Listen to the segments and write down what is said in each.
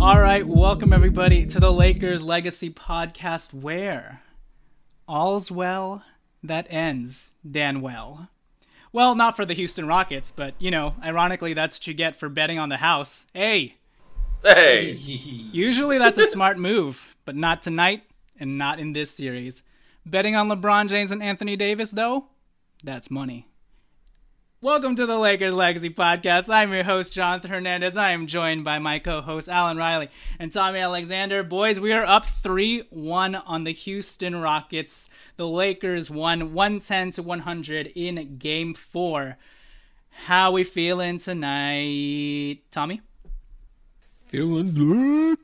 All right, welcome everybody to the Lakers Legacy Podcast, where all's well that ends, Dan well. Well, not for the Houston Rockets, but, you know, ironically, that's what you get for betting on the house. Hey! Usually that's a smart move, but not tonight and not in this series. Betting on LeBron James and Anthony Davis, though, that's money. Welcome to the Lakers Legacy Podcast. I'm your host, Jonathan Hernandez. I am joined by my co-hosts, Alan Riley and Tommy Alexander. Boys, we are up 3-1 on the Houston Rockets. The Lakers won 110-100 in Game 4. How we feeling tonight, Tommy? Feeling good.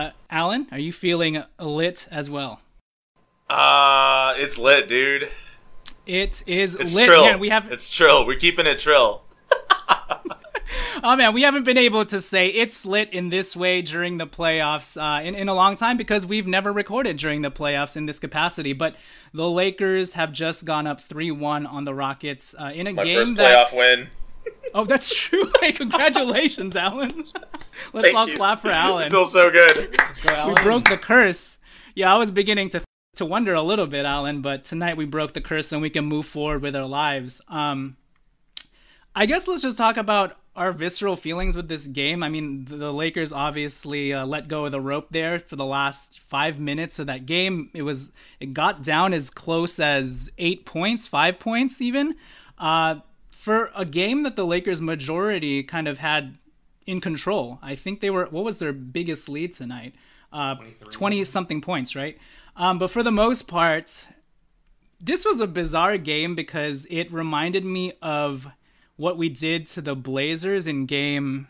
Alan, are you feeling lit as well? It's lit, dude. It's lit. Trill. Man, it's trill. We're keeping it trill. Oh, man, we haven't been able to say it's lit in this way during the playoffs in a long time because we've never recorded during the playoffs in this capacity. But the Lakers have just gone up 3-1 on the Rockets in it's a my game first playoff win. Oh, that's true. Hey, congratulations, Alan. Let's all clap for Alan. It feels so good. Let's go, Alan. We broke the curse. Yeah, I was beginning to wonder a little bit, Alan, but tonight we broke the curse and we can move forward with our lives. I guess let's just talk about our visceral feelings with this game. I mean, the Lakers obviously let go of the rope there for the last 5 minutes of that game. It got down as close as 8 points, 5 points even, for a game that the Lakers majority kind of had in control. I think they were, what was their biggest lead tonight? 20 something points, right? But for the most part, this was a bizarre game because it reminded me of what we did to the Blazers in game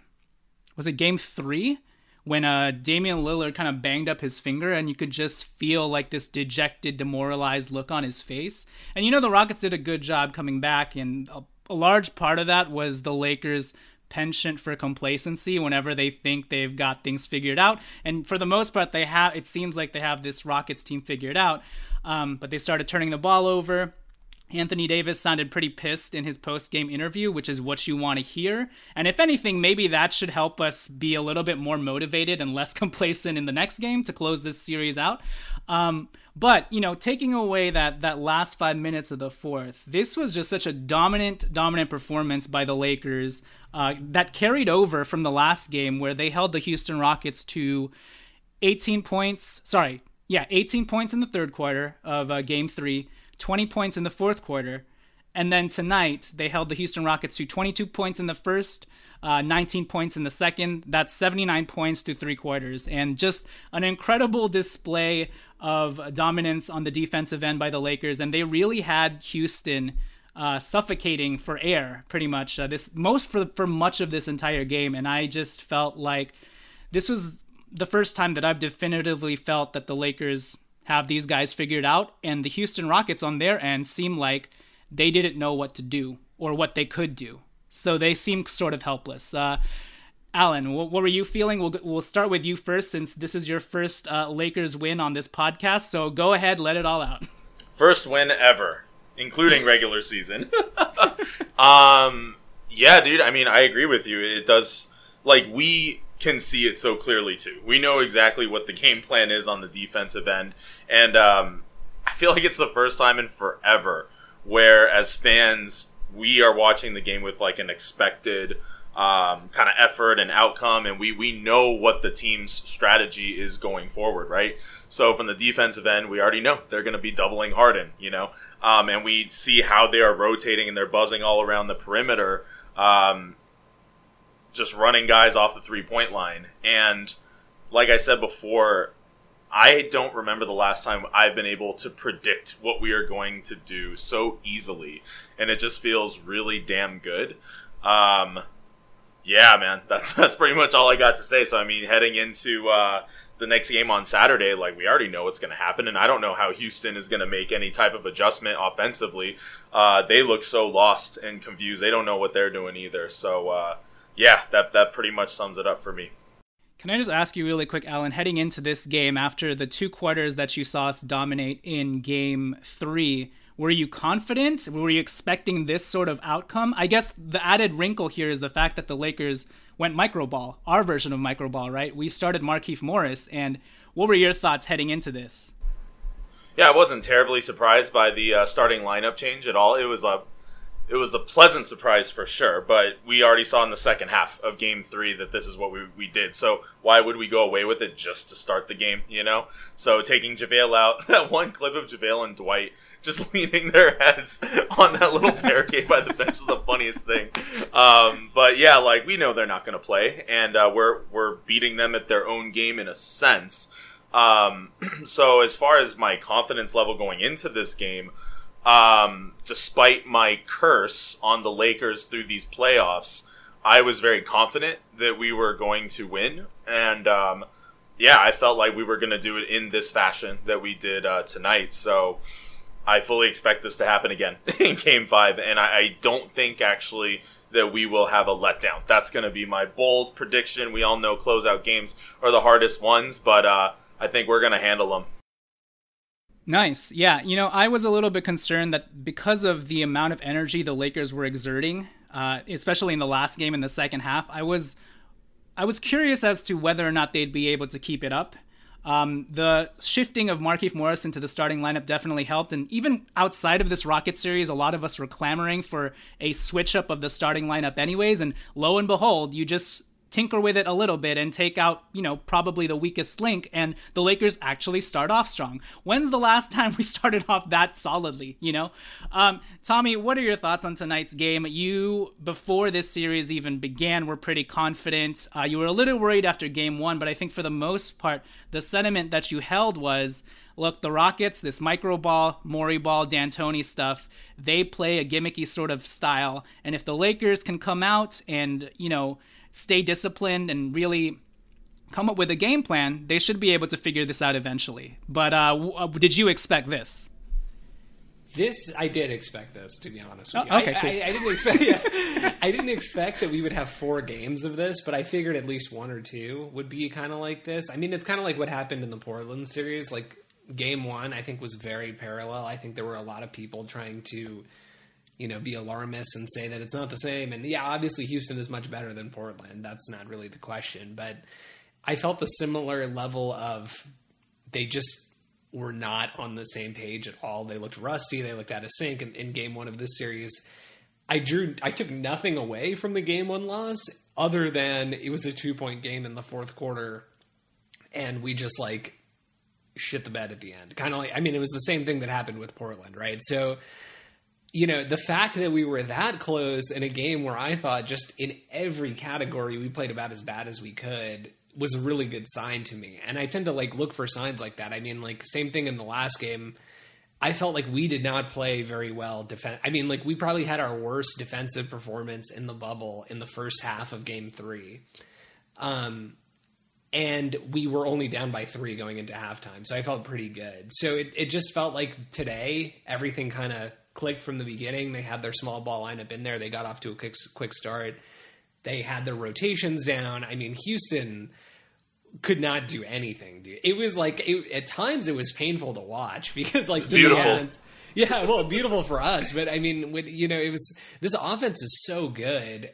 3 when Damian Lillard kind of banged up his finger and you could just feel like this dejected, demoralized look on his face. And, you know, the Rockets did a good job coming back. And a large part of that was the Lakers' penchant for complacency whenever they think they've got things figured out. And for the most part, they have. It seems like they have this Rockets team figured out, but they started turning the ball over. Anthony Davis sounded pretty pissed in his post-game interview, which is what you want to hear. And if anything, maybe that should help us be a little bit more motivated and less complacent in the next game to close this series out. But, you know, taking away that last 5 minutes of the fourth, this was just such a dominant performance by the Lakers that carried over from the last game where they held the Houston Rockets to 18 points in the third quarter of Game 3, 20 points in the fourth quarter, and then tonight they held the Houston Rockets to 22 points in the first, 19 points in the second. That's 79 points through three quarters, and just an incredible display of dominance on the defensive end by the Lakers. And they really had Houston suffocating for air, pretty much for much of this entire game. And I just felt like this was the first time that I've definitively felt that the Lakers have these guys figured out. And the Houston Rockets on their end seem like they didn't know what to do or what they could do. So they seem sort of helpless. Alan, what were you feeling? We'll start with you first, since this is your first Lakers win on this podcast. So go ahead, let it all out. First win ever, including regular season. Yeah, dude. I mean, I agree with you. It does. Like, we can see it so clearly too. We know exactly what the game plan is on the defensive end, and I feel like it's the first time in forever where, as fans, we are watching the game with like an expected kind of effort and outcome, and we know what the team's strategy is going forward, right? So from the defensive end, we already know they're going to be doubling Harden, you know, and we see how they are rotating and they're buzzing all around the perimeter, just running guys off the three-point line. And like I said before, I don't remember the last time I've been able to predict what we are going to do so easily, and it just feels really damn good. Yeah, man, that's pretty much all I got to say. So, I mean, heading into the next game on Saturday, like, we already know what's going to happen, and I don't know how Houston is going to make any type of adjustment offensively. They look so lost and confused. They don't know what they're doing either. So, yeah, that pretty much sums it up for me. Can I just ask you really quick, Alan, heading into this game, after the two quarters that you saw us dominate in Game 3, were you confident? Were you expecting this sort of outcome? I guess the added wrinkle here is the fact that the Lakers went micro ball, our version of micro ball, right? We started Markieff Morris, and what were your thoughts heading into this? Yeah, I wasn't terribly surprised by the starting lineup change at all. It was a pleasant surprise for sure, but we already saw in the second half of Game 3 that this is what we did. So why would we go away with it just to start the game, you know? So taking JaVale out, that one clip of JaVale and Dwight just leaning their heads on that little barricade by the bench was the funniest thing. But yeah, like, we know they're not going to play, and we're beating them at their own game in a sense. So as far as my confidence level going into this game, despite my curse on the Lakers through these playoffs, I was very confident that we were going to win. And, yeah, I felt like we were going to do it in this fashion that we did tonight. So I fully expect this to happen again in Game 5. And I don't think, actually, that we will have a letdown. That's going to be my bold prediction. We all know closeout games are the hardest ones, but I think we're going to handle them. Nice. Yeah. You know, I was a little bit concerned that because of the amount of energy the Lakers were exerting, especially in the last game in the second half, I was curious as to whether or not they'd be able to keep it up. The shifting of Markieff Morris into the starting lineup definitely helped. And even outside of this Rocket series, a lot of us were clamoring for a switch up of the starting lineup anyways. And lo and behold, you just tinker with it a little bit and take out, you know, probably the weakest link, and the Lakers actually start off strong. When's the last time we started off that solidly, you know? Tommy, what are your thoughts on tonight's game? You, before this series even began, were pretty confident. You were a little worried after Game 1, but I think for the most part, the sentiment that you held was, look, the Rockets, this micro ball, Morey ball, D'Antoni stuff, they play a gimmicky sort of style, and if the Lakers can come out and, you know, stay disciplined and really come up with a game plan, they should be able to figure this out eventually. But did you expect this? I did expect this, to be honest with you. Okay, cool. I didn't expect I didn't expect that we would have 4 games of this, but I figured at least 1 or 2 would be kind of like this. I mean, it's kind of like what happened in the Portland series. Like, Game 1, I think, was very parallel. I think there were a lot of people trying to, you know, be alarmist and say that it's not the same. And yeah, obviously Houston is much better than Portland. That's not really the question, but I felt the similar level of, they just were not on the same page at all. They looked rusty. They looked out of sync. And in Game 1 of this series, I took nothing away from the Game 1 loss other than it was a 2-point game in the fourth quarter. And we just like shit the bed at the end. Kind of like, I mean, it was the same thing that happened with Portland, right? So, you know, the fact that we were that close in a game where I thought just in every category we played about as bad as we could was a really good sign to me. And I tend to like look for signs like that. I mean, like, same thing in the last game. I felt like we did not play very well defense. I mean, like, we probably had our worst defensive performance in the bubble in the first half of Game 3. And we were only down by 3 going into halftime. So I felt pretty good. So it just felt like today, everything kind of clicked from the beginning. They had their small ball lineup in there. They got off to a quick start. They had their rotations down. I mean, Houston could not do anything, dude. It was like, at times it was painful to watch because like this offense, yeah, well, beautiful for us. But I mean, this offense is so good.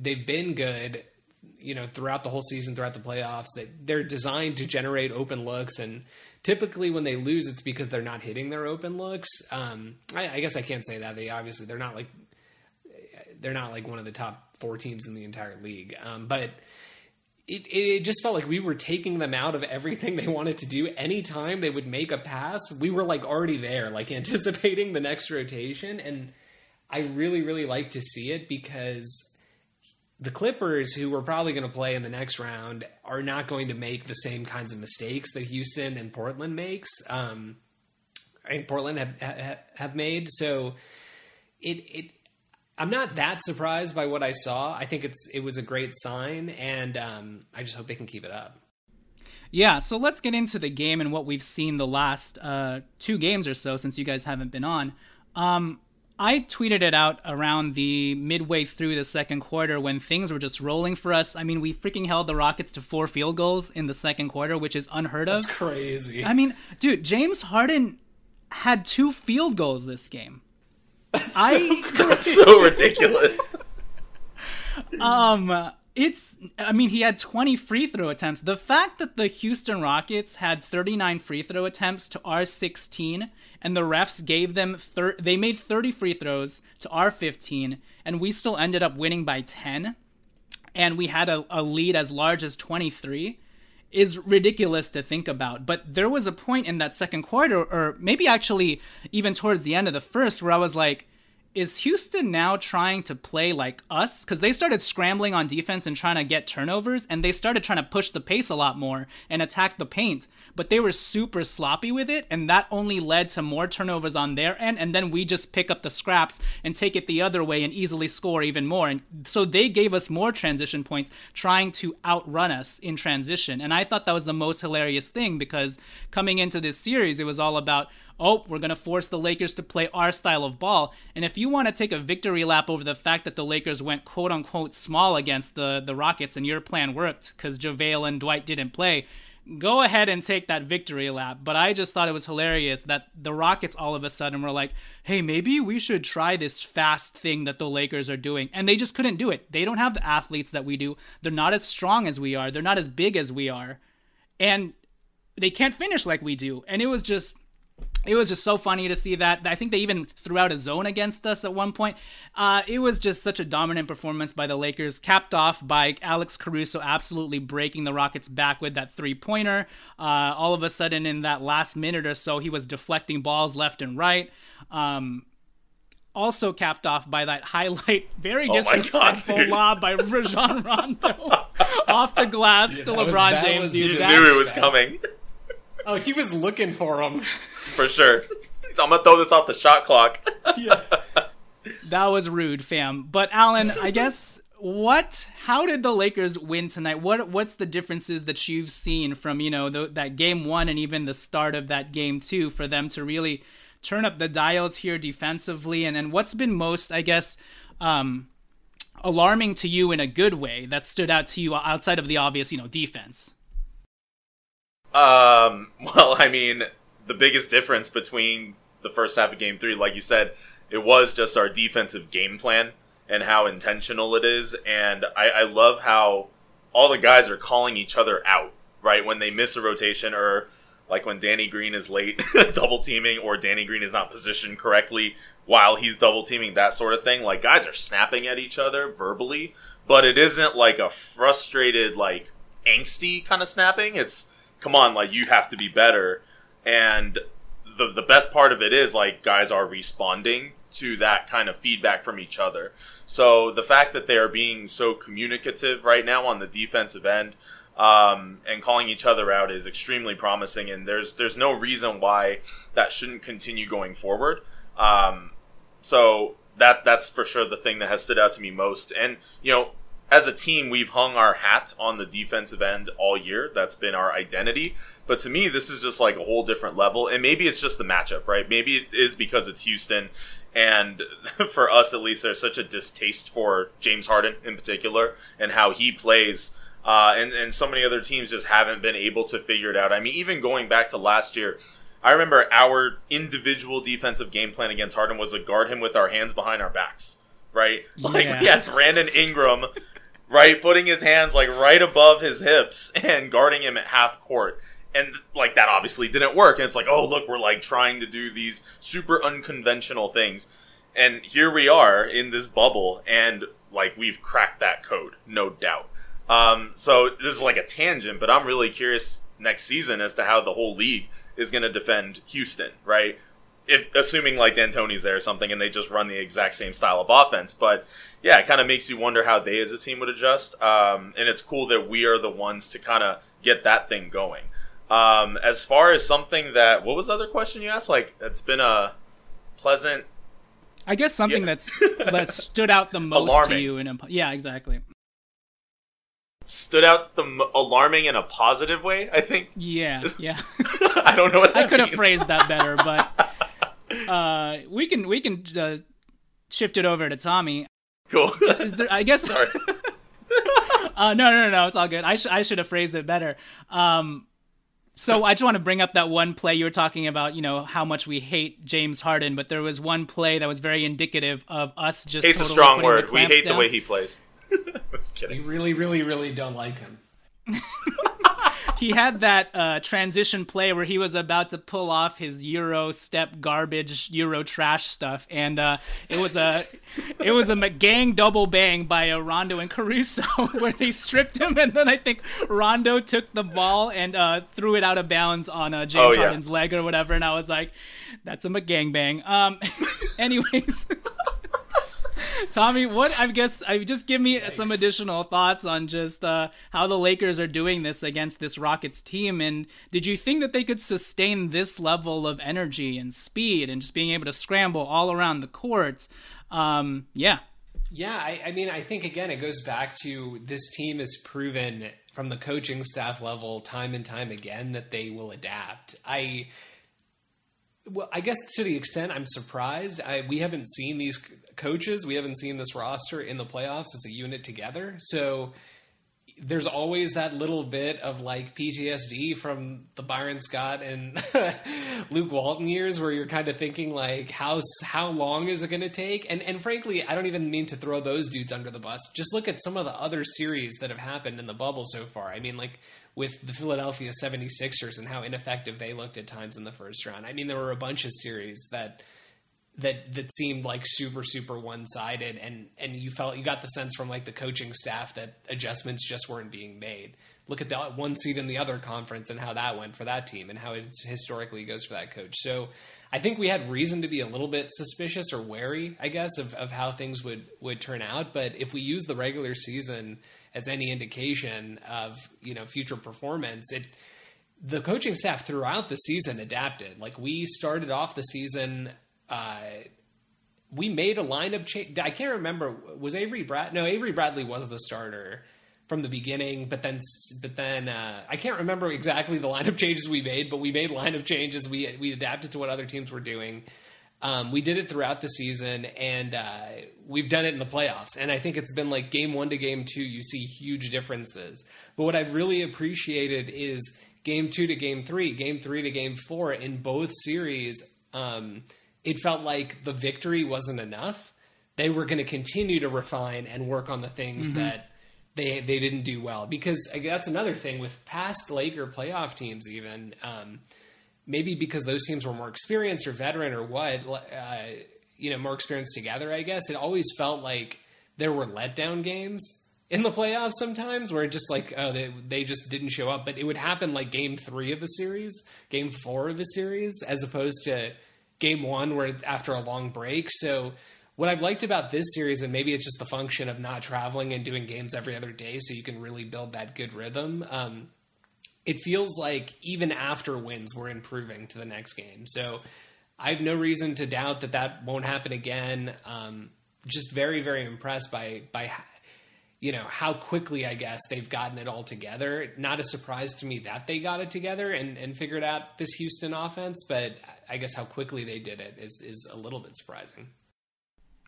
They've been good, throughout the whole season, throughout the playoffs, that they're designed to generate open looks. And typically when they lose, it's because they're not hitting their open looks. I guess I can't say that. They're not like one of the top 4 teams in the entire league. But it just felt like we were taking them out of everything they wanted to do. Anytime they would make a pass, we were like already there, like anticipating the next rotation. And I really, really like to see it because the Clippers, who we're probably going to play in the next round, are not going to make the same kinds of mistakes that Houston and Portland makes. I think Portland have made. So I'm not that surprised by what I saw. I think it was a great sign, and I just hope they can keep it up. Yeah, so let's get into the game and what we've seen the last 2 games or so since you guys haven't been on. I tweeted it out around the midway through the second quarter when things were just rolling for us. I mean, we freaking held the Rockets to 4 field goals in the second quarter, which is unheard of. That's crazy. I mean, dude, James Harden had 2 field goals this game. That's so ridiculous. He had 20 free throw attempts. The fact that the Houston Rockets had 39 free throw attempts to our 16, and the refs gave them they made 30 free throws to our 15, and we still ended up winning by 10, and we had a lead as large as 23, is ridiculous to think about. But there was a point in that second quarter, or maybe actually even towards the end of the first, where I was like, is Houston now trying to play like us? Because they started scrambling on defense and trying to get turnovers, and they started trying to push the pace a lot more and attack the paint. But they were super sloppy with it, and that only led to more turnovers on their end, and then we just pick up the scraps and take it the other way and easily score even more. And so they gave us more transition points trying to outrun us in transition. And I thought that was the most hilarious thing, because coming into this series, it was all about, we're going to force the Lakers to play our style of ball. And if you want to take a victory lap over the fact that the Lakers went quote-unquote small against the Rockets and your plan worked because JaVale and Dwight didn't play, go ahead and take that victory lap. But I just thought it was hilarious that the Rockets all of a sudden were like, hey, maybe we should try this fast thing that the Lakers are doing. And they just couldn't do it. They don't have the athletes that we do. They're not as strong as we are. They're not as big as we are. And they can't finish like we do. And it was just so funny to see that. I think they even threw out a zone against us at one point. It was just such a dominant performance by the Lakers, capped off by Alex Caruso absolutely breaking the Rockets back with that 3-pointer. All of a sudden in that last minute or so, he was deflecting balls left and right. Also capped off by that highlight, very disrespectful lob by Rajon Rondo off the glass to LeBron James. You knew it was coming. Oh, he was looking for him. For sure. I'm going to throw this off the shot clock. Yeah. That was rude, fam. But Alan, I guess, how did the Lakers win tonight? What's the differences that you've seen from, that game 1 and even the start of that game 2 for them to really turn up the dials here defensively? And what's been most, I guess, alarming to you in a good way that stood out to you outside of the obvious, defense? Well, I mean, the biggest difference between the first half of game 3, like you said, it was just our defensive game plan and how intentional it is. And I love how all the guys are calling each other out, right? When they miss a rotation, or like when Danny Green is late double teaming, or Danny Green is not positioned correctly while he's double teaming, that sort of thing. Like, guys are snapping at each other verbally, but it isn't like a frustrated, like angsty kind of snapping. It's, come on, like, you have to be better. And the best part of it is, like, guys are responding to that kind of feedback from each other. So the fact that they are being so communicative right now on the defensive end and calling each other out is extremely promising, and there's no reason why that shouldn't continue going forward. So that's for sure the thing that has stood out to me most. And, as a team, we've hung our hat on the defensive end all year. That's been our identity. But to me, this is just like a whole different level. And maybe it's just the matchup, right? Maybe it is because it's Houston. And for us, at least, there's such a distaste for James Harden in particular and how he plays. And so many other teams just haven't been able to figure it out. I mean, even going back to last year, I remember our individual defensive game plan against Harden was to guard him with our hands behind our backs, right? Like, we had Brandon Ingram, right, putting his hands, like, right above his hips and guarding him at half court. And, like, that obviously didn't work. And it's like, oh, look, we're, like, trying to do these super unconventional things. And here we are in this bubble, and, like, we've cracked that code, no doubt. So this is, like, a tangent, but I'm really curious next season as to how the whole league is going to defend Houston, right? If assuming, like, D'Antoni's there or something, and they just run the exact same style of offense. But, yeah, it kind of makes you wonder how they as a team would adjust. And it's cool that we are the ones to kind of get that thing going. As far as something that, what was the other question you asked? Like, it's been a pleasant, I guess, something that stood out the most alarming to you. Yeah, exactly. Stood out the alarming in a positive way, I think. Yeah. I don't know what that means. I could have phrased that better, but we can shift it over to Tommy. Cool. Is there, I guess. Sorry. No, it's all good. I should have phrased it better. So I just want to bring up that one play you were talking about, you know, how much we hate James Harden, but there was one play that was very indicative of us just Hate's totally a strong word. We hate down the way he plays. I'm just kidding. We really, really, really don't like him. He had that transition play where he was about to pull off his Euro step garbage, Euro trash stuff, and it was a McGang double bang by Rondo and Caruso where they stripped him, and then I think Rondo took the ball and threw it out of bounds on James Harden's leg or whatever, and I was like, that's a McGang bang. Anyways. Tommy, just give me some additional thoughts on just how the Lakers are doing this against this Rockets team. And did you think that they could sustain this level of energy and speed and just being able to scramble all around the court? I mean, I think, again, it goes back to this team has proven from the coaching staff level time and time again that they will adapt. Well, I guess to the extent I'm surprised, we haven't seen these coaches, we haven't seen this roster in the playoffs as a unit together. So there's always that little bit of like PTSD from the Byron Scott and Luke Walton years where you're kind of thinking like, how long is it going to take? And frankly, I don't even mean to throw those dudes under the bus. Just look at some of the other series that have happened in the bubble so far. I mean, like, with the Philadelphia 76ers and how ineffective they looked at times in the first round. I mean, there were a bunch of series that seemed like super, super one-sided, and you got the sense from like the coaching staff that adjustments just weren't being made. Look at that one seed in the other conference and how that went for that team and how it historically goes for that coach. So I think we had reason to be a little bit suspicious or wary, I guess, of how things would turn out. But if we use the regular season as any indication of, you know, future performance, the coaching staff throughout the season adapted. Like, we started off the season, we made a lineup change. I can't remember, was Avery Bradley was the starter from the beginning, but then I can't remember exactly the lineup changes we made, but we made lineup changes. We adapted to what other teams were doing. We did it throughout the season, and we've done it in the playoffs. And I think it's been like game one to game two, you see huge differences. But what I've really appreciated is game two to game three to game four. In both series, it felt like the victory wasn't enough. They were going to continue to refine and work on the things that they didn't do well. Because that's another thing with past Laker playoff teams even, maybe because those teams were more experienced or veteran or what, more experienced together, I guess. It always felt like there were letdown games in the playoffs sometimes where just like, oh, they just didn't show up. But it would happen like game three of a series, game four of a series, as opposed to game one where after a long break. So what I've liked about this series, and maybe it's just the function of not traveling and doing games every other day so you can really build that good rhythm, it feels like even after wins, we're improving to the next game. So I have no reason to doubt that won't happen again. Just very, very impressed by you know, how quickly, I guess, they've gotten it all together. Not a surprise to me that they got it together and figured out this Houston offense, but I guess how quickly they did it is a little bit surprising.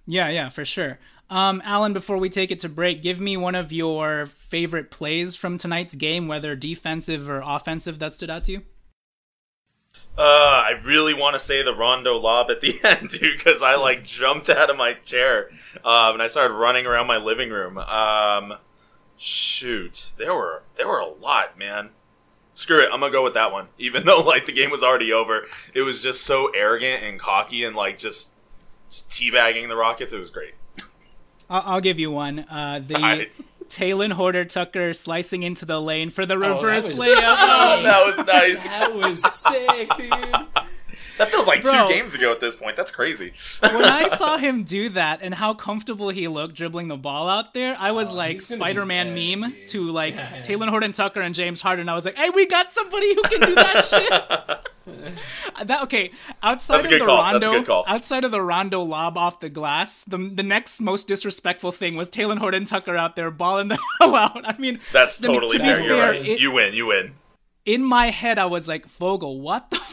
Yeah, for sure. Alan, before we take it to break, give me one of your favorite plays from tonight's game, whether defensive or offensive, that stood out to you. I really want to say the Rondo lob at the end, dude, because I jumped out of my chair and I started running around my living room. Shoot, there were a lot, man. Screw it, I'm gonna go with that one. Even though the game was already over, it was just so arrogant and cocky and just teabagging the Rockets. It was great. I'll give you one. Talen Horton-Tucker slicing into the lane for the reverse layup. That was nice. That was sick, dude. That feels like two games ago at this point. That's crazy. When I saw him do that and how comfortable he looked dribbling the ball out there, I was Spider-Man meme dude. To Talen Horton-Tucker and James Harden. I was like, hey, we got somebody who can do that shit. Outside of the Rondo lob off the glass, the next most disrespectful thing was Talen Horton-Tucker out there balling the hell out. I mean, that's totally fair. You're right. You win. In my head, I was like, Vogel, what the fuck?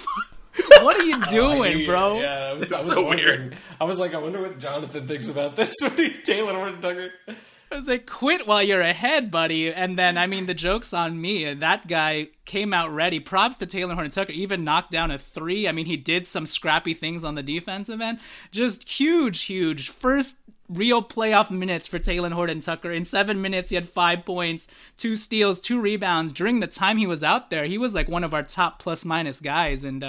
What are you doing, bro? Yeah, I was so weird. I was like, I wonder what Jonathan thinks about this. What are you, Talen Horton-Tucker? I was like, quit while you're ahead, buddy. And then, the joke's on me. That guy came out ready. Props to Talen Horton-Tucker. Even knocked down a three. He did some scrappy things on the defensive end. Just huge. First real playoff minutes for Talen Horton-Tucker. In 7 minutes, he had 5 points, 2 steals, 2 rebounds. During the time he was out there, he was one of our top plus-minus guys. And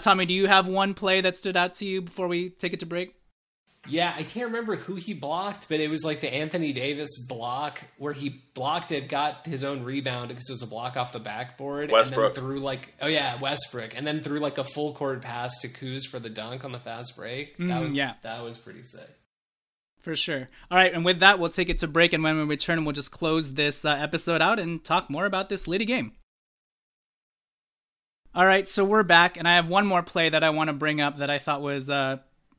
Tommy, do you have one play that stood out to you before we take it to break? Yeah, I can't remember who he blocked, but it was the Anthony Davis block where he blocked it, got his own rebound because it was a block off the backboard. Westbrook. And then threw Westbrook. And then threw a full court pass to Kuz for the dunk on the fast break. That was pretty sick. For sure. All right, and with that, we'll take it to break. And when we return, we'll just close this episode out and talk more about this Liddy game. All right, so we're back, and I have one more play that I want to bring up that I thought was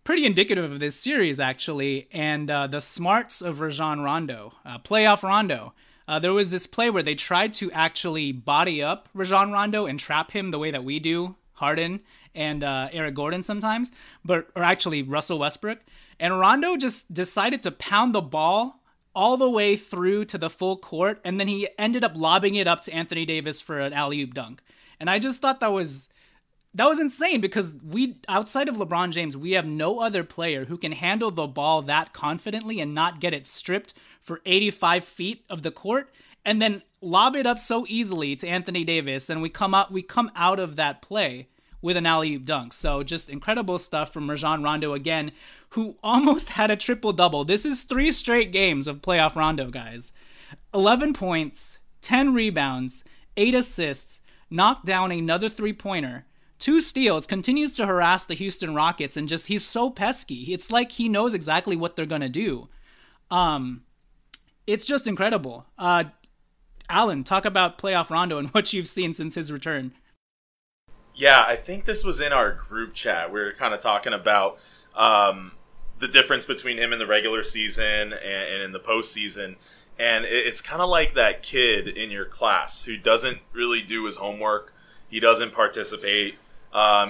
pretty indicative of this series, actually, and the smarts of Rajon Rondo, playoff Rondo. There was this play where they tried to actually body up Rajon Rondo and trap him the way that we do, Harden and Eric Gordon sometimes, or actually Russell Westbrook. And Rondo just decided to pound the ball all the way through to the full court, and then he ended up lobbing it up to Anthony Davis for an alley-oop dunk. And I just thought that was insane because outside of LeBron James, we have no other player who can handle the ball that confidently and not get it stripped for 85 feet of the court and then lob it up so easily to Anthony Davis. And we come out of that play with an alley-oop dunk. So just incredible stuff from Rajon Rondo again, who almost had a triple-double. This is 3 straight games of playoff Rondo, guys. 11 points, 10 rebounds, 8 assists, knocked down another 3-pointer, 2 steals, continues to harass the Houston Rockets, and just he's so pesky. It's like he knows exactly what they're going to do. It's just incredible. Alan, talk about playoff Rondo and what you've seen since his return. Yeah, I think this was in our group chat. We were kind of talking about the difference between him in the regular season and in the postseason. And it's kind of like that kid in your class who doesn't really do his homework. He doesn't participate.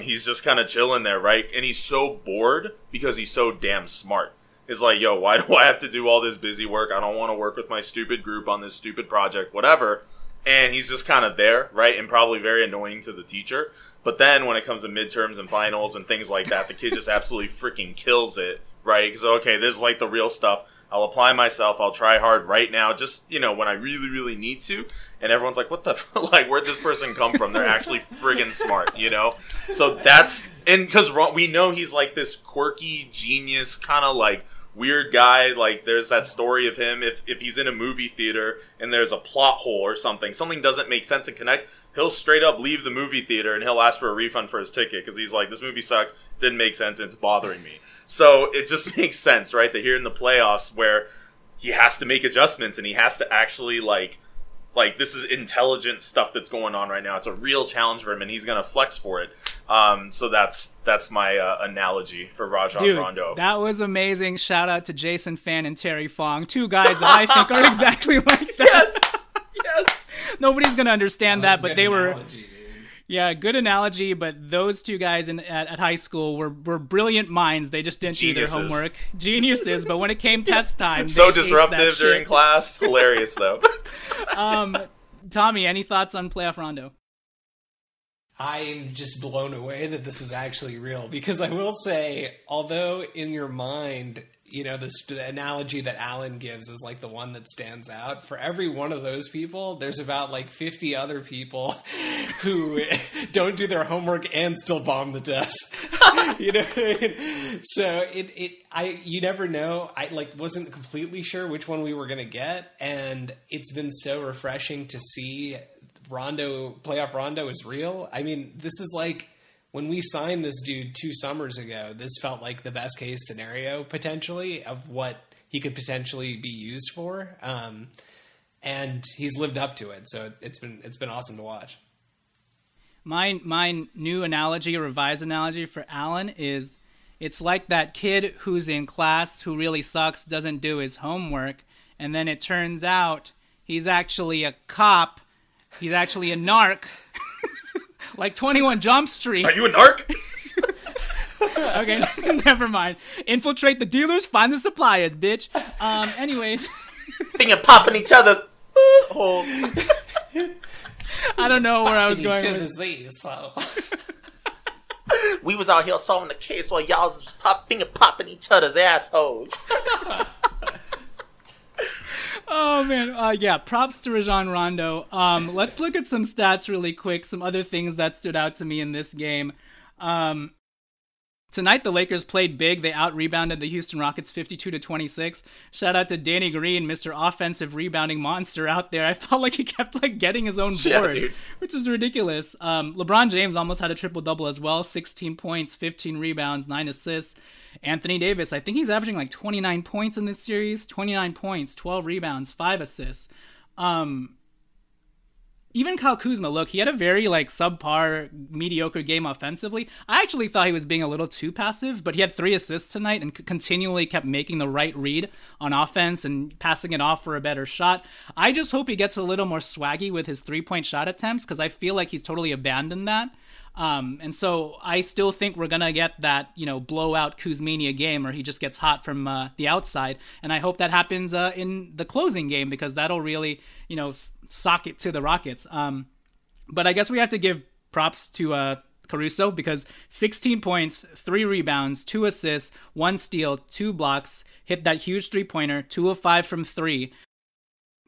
He's just kind of chilling there, right? And he's so bored because he's so damn smart. It's like, yo, why do I have to do all this busy work? I don't want to work with my stupid group on this stupid project, whatever. And he's just kind of there, right? And probably very annoying to the teacher. But then when it comes to midterms and finals and things like that, the kid just absolutely freaking kills it, right? Because, okay, this is the real stuff. I'll apply myself. I'll try hard right now. Just, when I really, really need to. And everyone's like, what the fuck? Where'd this person come from? They're actually friggin' smart, So that's, and because we know he's this quirky genius, kind of weird guy. There's that story of him. If he's in a movie theater and there's a plot hole or something doesn't make sense and connect, he'll straight up leave the movie theater and he'll ask for a refund for his ticket. Because he's like, this movie sucked. Didn't make sense. And it's bothering me. So it just makes sense, right, that here in the playoffs where he has to make adjustments and he has to actually, Like, this is intelligent stuff that's going on right now. It's a real challenge for him, and he's going to flex for it. So that's my analogy for Rajon Rondo. That was amazing. Shout out to Jason Fan and Terry Fong, two guys that I think are exactly like that. Yes. Nobody's going to understand that, but they were... Yeah, good analogy, but those two guys at high school were brilliant minds. They just didn't do their homework. Geniuses, but when it came test time, so disruptive during class. Hilarious, though. Tommy, any thoughts on playoff Rondo? I'm just blown away that this is actually real, because I will say, although in your mind, you know, the analogy that Alan gives is like the one that stands out. For every one of those people, there's about like 50 other people who don't do their homework and still bomb the test. You know what I mean? So you never know. I wasn't completely sure which one we were going to get. And it's been so refreshing to see playoff Rondo is real. I mean, this is like, when we signed this dude 2 summers ago, this felt like the best case scenario potentially of what he could potentially be used for. And he's lived up to it. So it's been awesome to watch. My new analogy, revised analogy for Alan is, it's like that kid who's in class who really sucks, doesn't do his homework. And then it turns out he's actually a cop. He's actually a narc. Like 21 Jump Street. Are you a narc? Okay, never mind. Infiltrate the dealers, find the suppliers, bitch. Anyways. Thinking popping each other's holes. I don't know where I was going with this. We was out here solving the case while y'all was finger popping each other's assholes. Oh, man. Yeah, props to Rajon Rondo. Let's look at some stats really quick, some other things that stood out to me in this game. Tonight, the Lakers played big. They out-rebounded the Houston Rockets 52-26. Shout out to Danny Green, Mr. Offensive Rebounding Monster out there. I felt like he kept getting his own board, which is ridiculous. LeBron James almost had a triple-double as well, 16 points, 15 rebounds, 9 assists. Anthony Davis, I think he's averaging 29 points in this series, 29 points, 12 rebounds, 5 assists. Even Kyle Kuzma, look, he had a very subpar, mediocre game offensively. I actually thought he was being a little too passive, but he had 3 assists tonight and continually kept making the right read on offense and passing it off for a better shot. I just hope he gets a little more swaggy with his three-point shot attempts, because I feel like he's totally abandoned that. And so I still think we're going to get that, blowout Kuzmania game where he just gets hot from the outside. And I hope that happens in the closing game, because that'll really, sock it to the Rockets. But I guess we have to give props to Caruso, because 16 points, 3 rebounds, 2 assists, 1 steal, 2 blocks, hit that huge three-pointer, 2 of 5 from 3.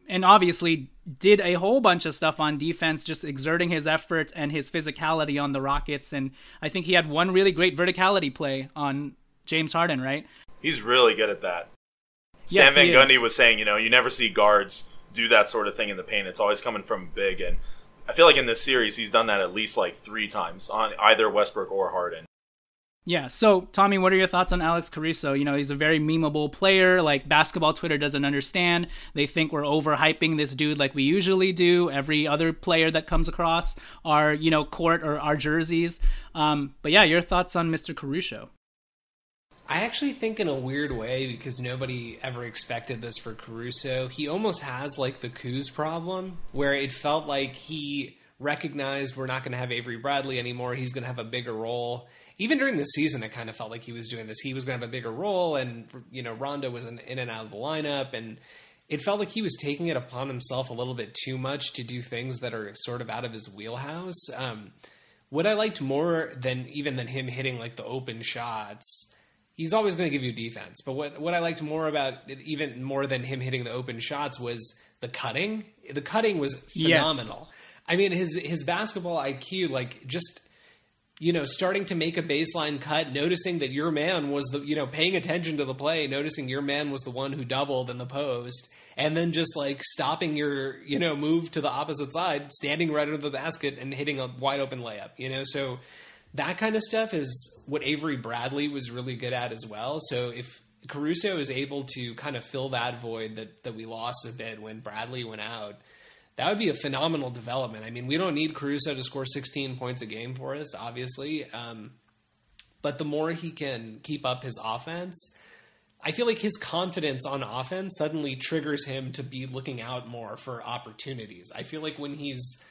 And obviously did a whole bunch of stuff on defense, just exerting his effort and his physicality on the Rockets. And I think he had 1 really great verticality play on James Harden, right? He's really good at that. Stan Van Gundy was saying, you never see guards do that sort of thing in the paint. It's always coming from big. And I feel like in this series, he's done that at least 3 times on either Westbrook or Harden. Yeah. So, Tommy, what are your thoughts on Alex Caruso? He's a very memeable player. Basketball Twitter doesn't understand. They think we're overhyping this dude like we usually do. Every other player that comes across our, court or our jerseys. But yeah, your thoughts on Mr. Caruso. I actually think in a weird way, because nobody ever expected this for Caruso, he almost has the Kuz problem, where it felt like he recognized we're not going to have Avery Bradley anymore. He's going to have a bigger role. Even during the season, it kind of felt like he was doing this. He was going to have a bigger role, and Rondo was in and out of the lineup, and it felt like he was taking it upon himself a little bit too much to do things that are sort of out of his wheelhouse. What I liked more than him hitting the open shots, he's always going to give you defense. But what I liked more about it, even more than him hitting the open shots, was the cutting. The cutting was phenomenal. Yes. I mean, his basketball IQ, just. Starting to make a baseline cut, noticing that your man was the, paying attention to the play, noticing your man was the one who doubled in the post, and then just stopping your, move to the opposite side, standing right under the basket and hitting a wide open layup, so that kind of stuff is what Avery Bradley was really good at as well. So if Caruso is able to kind of fill that void that we lost a bit when Bradley went out, That would be a phenomenal development. I mean, we don't need Caruso to score 16 points a game for us, obviously. But the more he can keep up his offense, I feel like his confidence on offense suddenly triggers him to be looking out more for opportunities. I feel like when he's,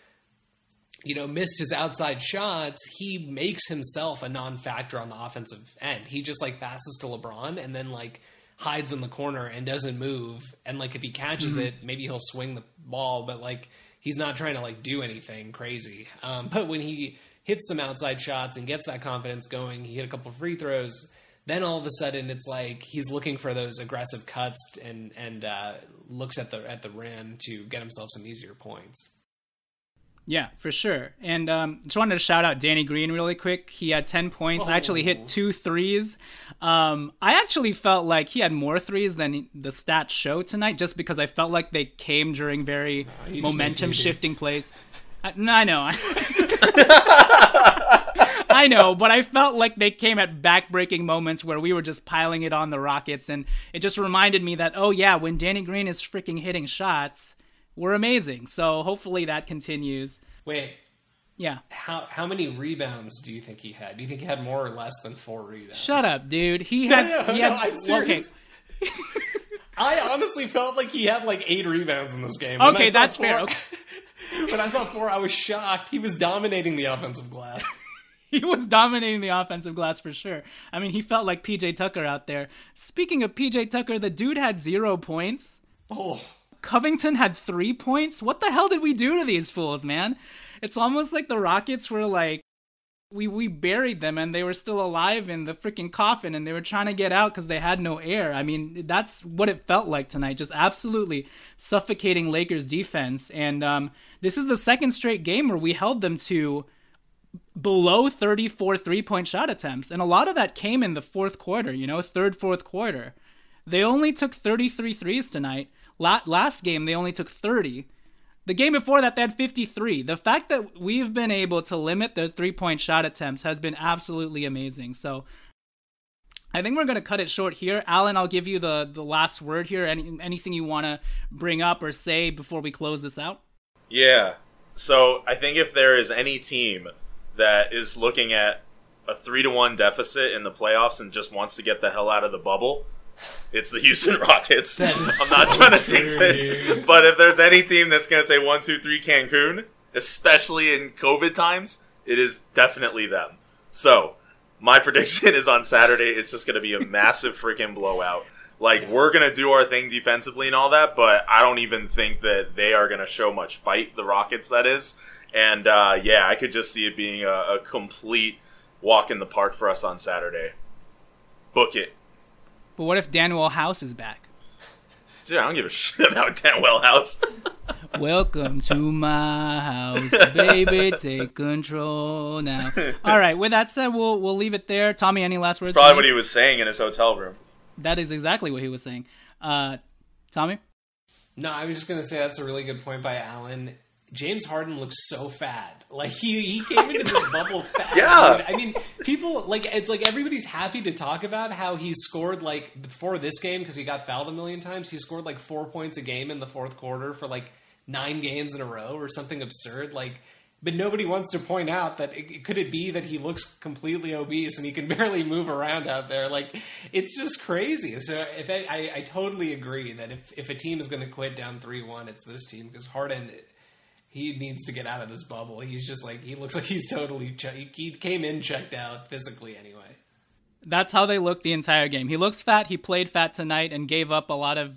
you know, missed his outside shots, he makes himself a non-factor on the offensive end. He just, like, passes to LeBron and then, like, hides in the corner and doesn't move. And, like, if he catches it, maybe he'll swing the ball, but, like, he's not trying to, like, do anything crazy. But when he hits some outside shots and gets that confidence going, he hit a couple of free throws, then all of a sudden it's like he's looking for those aggressive cuts and looks at the rim to get himself some easier points. Yeah, for sure. And just wanted to shout out Danny Green really quick. He had 10 points. I actually hit 2 threes. I actually felt like he had more threes than the stats show tonight, just because I felt like they came during very momentum-shifting plays. I know. I know, but I felt like they came at back-breaking moments where we were just piling it on the Rockets, and it just reminded me that, oh yeah, when Danny Green is freaking hitting shots, we're amazing. So hopefully that continues. Wait. Yeah. How many rebounds do you think he had? Do you think he had more or less than 4 rebounds? Shut up, dude. He had I'm serious. Okay. I honestly felt like he had like 8 rebounds in this game. Okay, that's 4, fair. Okay. When I saw 4, I was shocked. He was dominating the offensive glass. He was dominating the offensive glass for sure. I mean, he felt like PJ Tucker out there. Speaking of PJ Tucker, the dude had 0 points. Oh. Covington had 3 points. What the hell did we do to these fools, man? It's almost like the Rockets were like, we buried them and they were still alive in the freaking coffin and they were trying to get out because they had no air. I mean, that's what it felt like tonight. Just absolutely suffocating Lakers defense. And this is the second straight game where we held them to below 34 3-point shot attempts. And a lot of that came in the fourth quarter, you know, fourth quarter. They only took 33 threes tonight. Last game, they only took 30. The game before that, they had 53. The fact that we've been able to limit their 3-point shot attempts has been absolutely amazing. So I think we're going to cut it short here. Alan, I'll give you the last word here. Anything you want to bring up or say before we close this out? Yeah. So I think if there is any team that is looking at a 3-1 deficit in the playoffs and just wants to get the hell out of the bubble, it's the Houston Rockets. I'm not trying to jinx it, but if there's any team that's going to say 1, 2, 3 Cancun, especially in COVID times, it is definitely them. So my prediction is on Saturday, it's just going to be a massive freaking blowout. Like, we're going to do our thing defensively and all that, but I don't even think that they are going to show much fight, the Rockets, that is. And, yeah, I could just see it being a complete walk in the park for us on Saturday. Book it. But what if Danwell House is back? Dude, I don't give a shit about Danwell House. Welcome to my house, baby. Take control now. All right. With that said, we'll leave it there. Tommy, any last words? That's probably what he was saying in his hotel room. That is exactly what he was saying. Tommy? No, I was just going to say that's a really good point by Alan. James Harden looks so fat. Like, he came into this bubble fat. Yeah. I mean, people, like, it's like everybody's happy to talk about how he scored, like, before this game, because he got fouled a million times, he scored, like, 4 points a game in the fourth quarter for, like, 9 games in a row or something absurd. Like, but nobody wants to point out that could it be that he looks completely obese and he can barely move around out there? Like, it's just crazy. So if I totally agree that if a team is going to quit down 3-1, it's this team, because Harden... He needs to get out of this bubble. He's just like, he looks like he's totally, he came in checked out physically anyway. That's how they looked the entire game. He looks fat. He played fat tonight and gave the ball up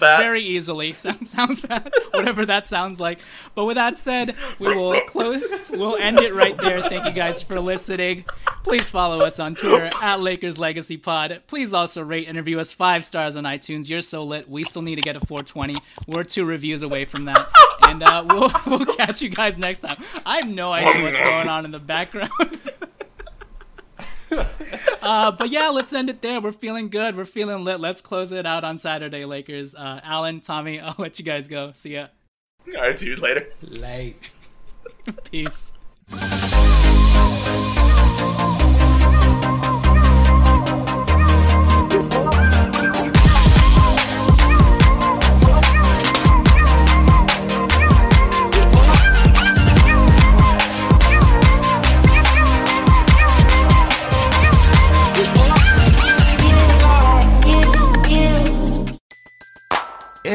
very easily. Sounds fat, whatever that sounds like. But with that said, we will close, we'll end it right there. Thank you guys for listening. Please follow us on Twitter @LakersLegacyPod. Please also rate and review us 5 stars on iTunes. You're so lit. We still need to get a 420. We're 2 reviews away from that. And we'll catch you guys next time. I have no idea what's going on in the background. But yeah, let's end it there. We're feeling good. We're feeling lit. Let's close it out on Saturday, Lakers. Alan, Tommy, I'll let you guys go. See ya. All right, dude. Later. Late. Peace.